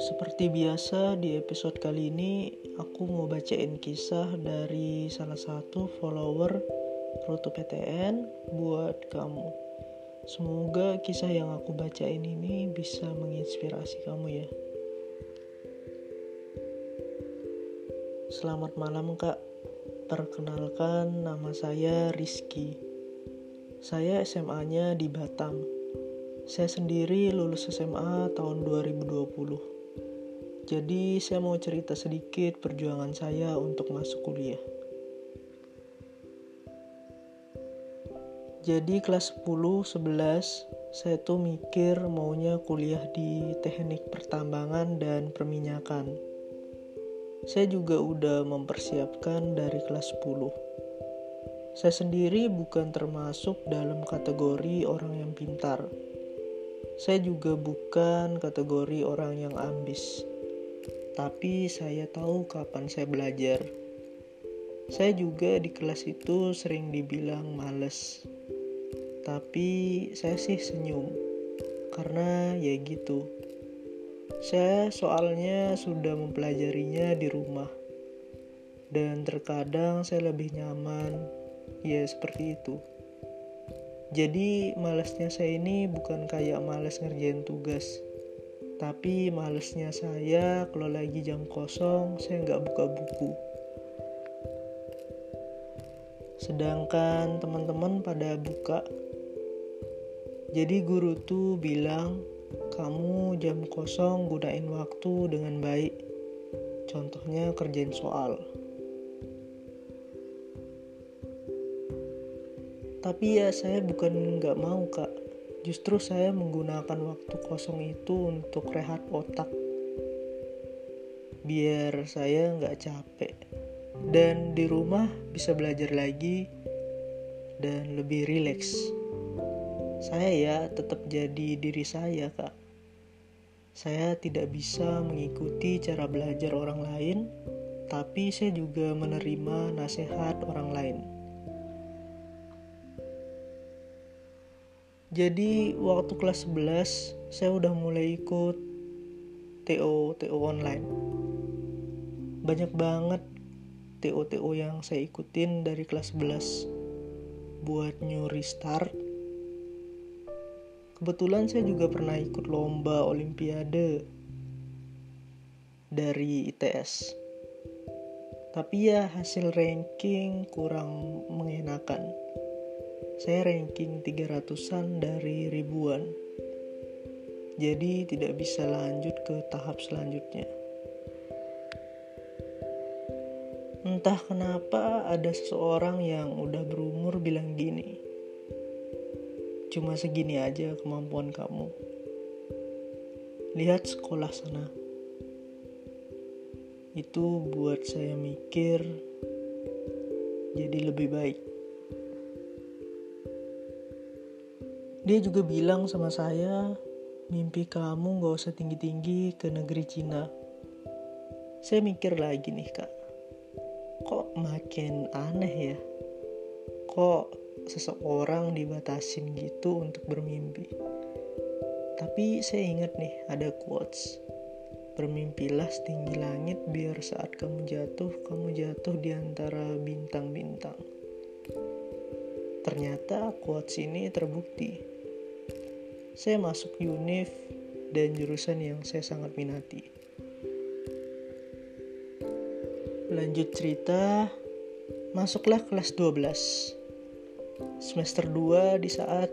Seperti biasa di episode kali ini aku mau bacain kisah dari salah satu follower Roto PTN buat kamu. Semoga kisah yang aku bacain ini bisa menginspirasi kamu ya. Selamat malam Kak, perkenalkan nama saya Rizky. Saya SMA-nya di Batam. Saya sendiri lulus SMA tahun 2020. Jadi saya mau cerita sedikit perjuangan saya untuk masuk kuliah. Jadi kelas 10-11 saya tuh mikir maunya kuliah di teknik pertambangan dan perminyakan. Saya juga udah mempersiapkan dari kelas 10. Saya sendiri bukan termasuk dalam kategori orang yang pintar. Saya juga bukan kategori orang yang ambis. Tapi saya tahu kapan saya belajar. Saya juga di kelas itu sering dibilang malas. Tapi saya sih senyum, karena ya gitu. Saya soalnya sudah mempelajarinya di rumah. Dan terkadang saya lebih nyaman, ya seperti itu. Jadi malasnya saya ini bukan kayak malas ngerjain tugas. Tapi malesnya saya kalau lagi jam kosong saya nggak buka buku. Sedangkan teman-teman pada buka. Jadi guru tuh bilang, kamu jam kosong gunain waktu dengan baik. Contohnya kerjain soal. Tapi ya saya bukan nggak mau Kak. Justru saya menggunakan waktu kosong itu untuk rehat otak. Biar saya nggak capek. Dan di rumah bisa belajar lagi dan lebih rileks. Saya ya tetap jadi diri saya, Kak. Saya tidak bisa mengikuti cara belajar orang lain, tapi saya juga menerima nasihat orang lain. Jadi waktu kelas 11 saya udah mulai ikut TO online. Banyak banget TO yang saya ikutin dari kelas 11 buat new restart. Kebetulan saya juga pernah ikut lomba olimpiade dari ITS. Tapi ya hasil ranking kurang mengenakan. Saya ranking 300-an dari ribuan. Jadi tidak bisa lanjut ke tahap selanjutnya. Entah kenapa ada seseorang yang udah berumur bilang gini. Cuma segini aja kemampuan kamu. Lihat sekolah sana. Itu buat saya mikir jadi lebih baik. Dia juga bilang sama saya, mimpi kamu gak usah tinggi-tinggi ke negeri Cina. Saya mikir lagi nih Kak, kok makin aneh ya? Kok seseorang dibatasin gitu untuk bermimpi? Tapi saya ingat nih ada quotes, bermimpilah setinggi langit biar saat kamu jatuh di antara bintang-bintang. Ternyata quotes ini terbukti. Saya masuk UNIF dan jurusan yang saya sangat minati. Lanjut cerita, masuklah kelas 12. Semester 2 di saat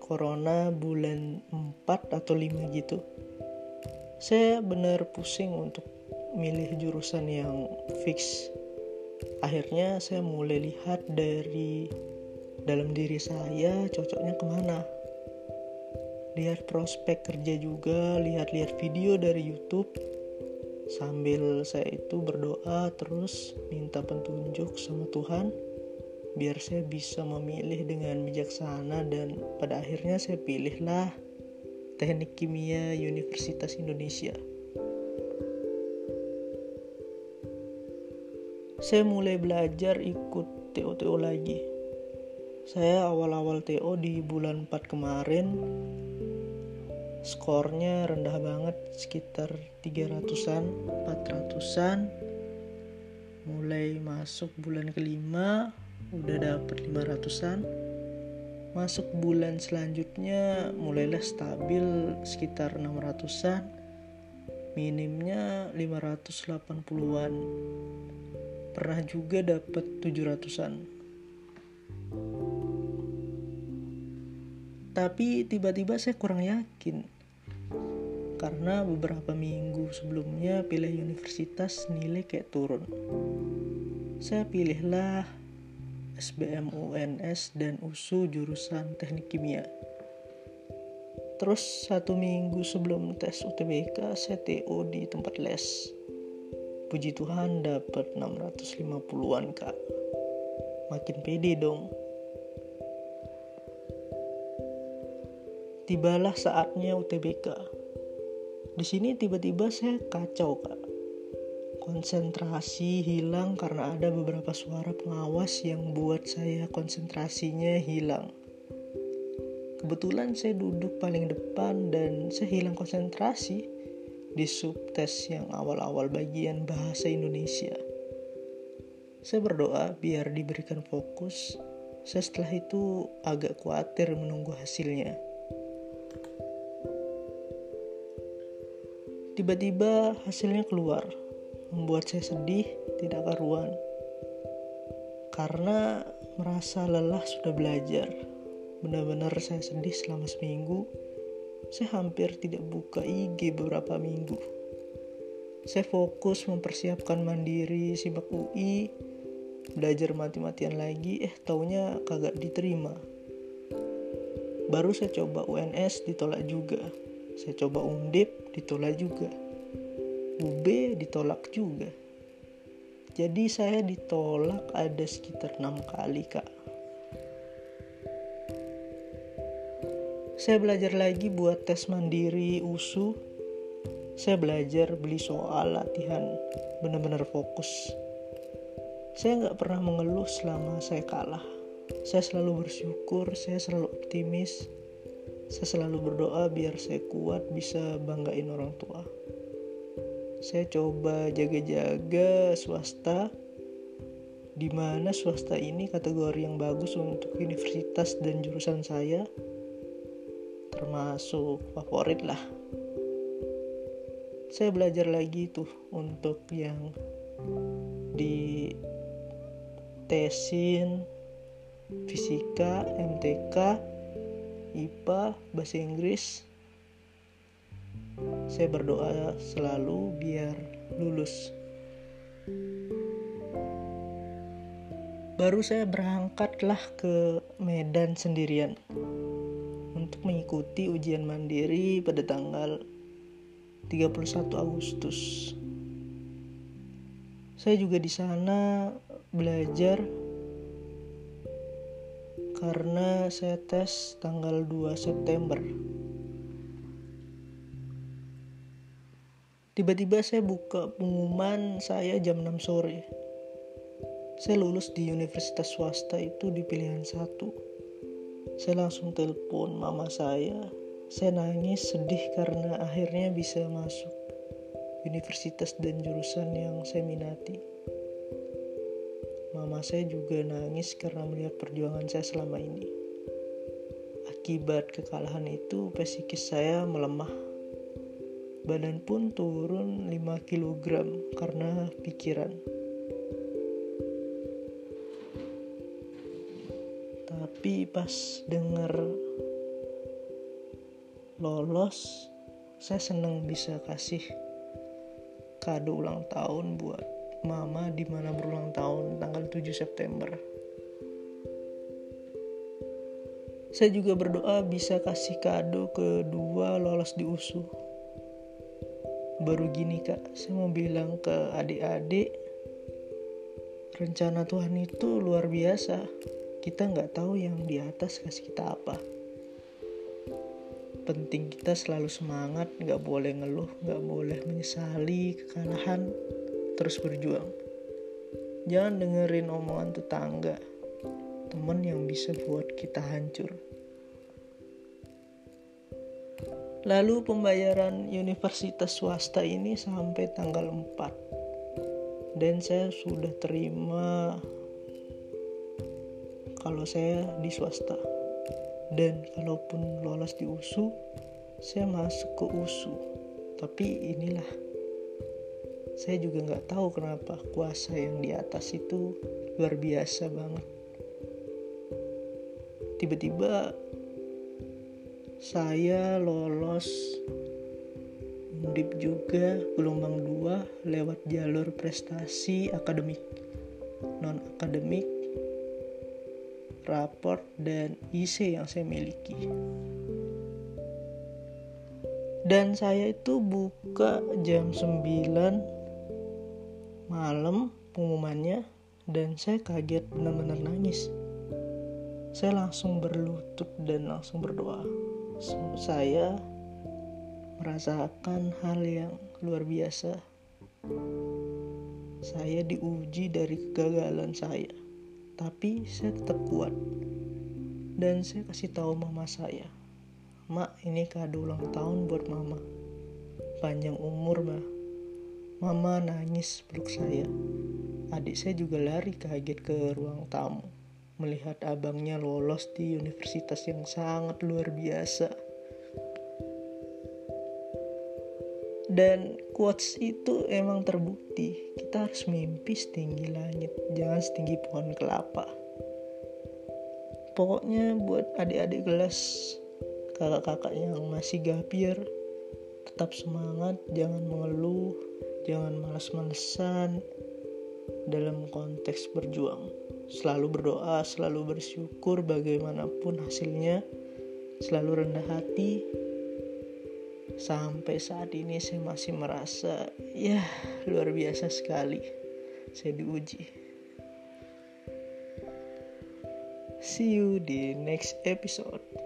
corona bulan 4 atau 5 gitu. Saya benar pusing untuk milih jurusan yang fix. Akhirnya saya mulai lihat dari dalam diri saya cocoknya kemana. Lihat prospek kerja juga, lihat-lihat video dari YouTube. Sambil saya itu berdoa terus minta petunjuk sama Tuhan biar saya bisa memilih dengan bijaksana, dan pada akhirnya saya pilihlah Teknik Kimia Universitas Indonesia. Saya mulai belajar ikut TO lagi. Saya awal-awal TO di bulan 4 kemarin. skornya rendah banget, sekitar 300-an, 400-an. Mulai masuk bulan kelima udah dapet 500-an. Masuk bulan selanjutnya mulailah stabil sekitar 600-an. Minimnya 580-an. Pernah juga dapet 700-an. Tapi tiba-tiba saya kurang yakin, karena beberapa minggu sebelumnya pilih universitas nilai kayak turun. Saya pilihlah SBM UNS dan USU jurusan teknik kimia. Terus satu minggu sebelum tes UTBK saya TO di tempat les. Puji Tuhan dapat 650-an Kak. Makin pede dong. Tibalah saatnya UTBK. Di sini tiba-tiba saya kacau Kak. Konsentrasi hilang karena ada beberapa suara pengawas yang buat saya konsentrasinya hilang. Kebetulan saya duduk paling depan dan saya hilang konsentrasi di subtes yang awal-awal bagian bahasa Indonesia. Saya berdoa biar diberikan fokus. Saya setelah itu agak khawatir menunggu hasilnya. Tiba-tiba hasilnya keluar, membuat saya sedih tidak karuan. Karena merasa lelah sudah belajar. Benar-benar saya sedih selama seminggu. Saya hampir tidak buka IG beberapa minggu. Saya fokus mempersiapkan mandiri simak UI, belajar mati-matian lagi, taunya kagak diterima. Baru saya coba UNS, ditolak juga. Saya coba Undip, ditolak juga. UB ditolak juga. Jadi saya ditolak ada sekitar 6 kali Kak. Saya belajar lagi buat tes mandiri USU. Saya belajar beli soal latihan, benar-benar fokus. Saya gak pernah mengeluh selama saya kalah. Saya selalu bersyukur, saya selalu optimis. Saya selalu berdoa biar saya kuat bisa banggain orang tua. Saya coba jaga-jaga swasta, di mana swasta ini kategori yang bagus untuk universitas dan jurusan saya, termasuk favorit lah. Saya belajar lagi tuh untuk yang di tesin, fisika, MTK, IPA, bahasa Inggris. Saya berdoa selalu biar lulus. Baru saya berangkatlah ke Medan sendirian untuk mengikuti ujian mandiri pada tanggal 31 Agustus. Saya juga di sana belajar karena saya tes tanggal 2 September. Tiba-tiba saya buka pengumuman saya jam 6 sore. Saya lulus di universitas swasta itu di pilihan 1. Saya langsung telepon mama saya. Saya nangis sedih karena akhirnya bisa masuk universitas dan jurusan yang saya minati. Mama saya juga nangis karena melihat perjuangan saya selama ini. Akibat kekalahan itu, psikis saya melemah. Badan pun turun 5 kg karena pikiran. Tapi pas dengar lolos, saya senang bisa kasih kado ulang tahun buat Mama di mana berulang tahun tanggal 7 September. Saya juga berdoa bisa kasih kado kedua lolos di USU. Baru gini Kak, saya mau bilang ke adik-adik, rencana Tuhan itu luar biasa. Kita gak tahu yang di atas kasih kita apa. Penting kita selalu semangat, gak boleh ngeluh, gak boleh menyesali kekalahan. Terus berjuang. Jangan dengerin omongan tetangga, teman yang bisa buat kita hancur. Lalu pembayaran universitas swasta ini sampai tanggal 4. Dan saya sudah terima kalau saya di swasta. Dan kalaupun lolos di USU, saya masuk ke USU. Tapi inilah, saya juga gak tahu kenapa kuasa yang di atas itu luar biasa banget. Tiba-tiba saya lolos Undip juga gelombang 2 lewat jalur prestasi akademik, non-akademik, raport, dan IC yang saya miliki. Dan saya itu buka jam 9 malam pengumumannya, dan saya kaget, benar-benar nangis. Saya langsung berlutut dan langsung berdoa. Saya merasakan hal yang luar biasa. Saya diuji dari kegagalan saya, tapi saya tetap kuat. Dan saya kasih tahu mama saya, "Mak, ini kado ulang tahun buat mama. Panjang umur, Ma." Mama nangis peluk saya. Adik saya juga lari kaget ke ruang tamu melihat abangnya lolos di universitas yang sangat luar biasa. Dan quotes itu emang terbukti, kita harus mimpi setinggi langit, jangan setinggi pohon kelapa. Pokoknya buat adik-adik kelas, kakak-kakak yang masih gapir, tetap semangat, jangan mengeluh, jangan malas-malesan dalam konteks berjuang. Selalu berdoa, selalu bersyukur bagaimanapun hasilnya, selalu rendah hati. Sampai saat ini saya masih merasa, ya, luar biasa sekali saya diuji. See you di next episode.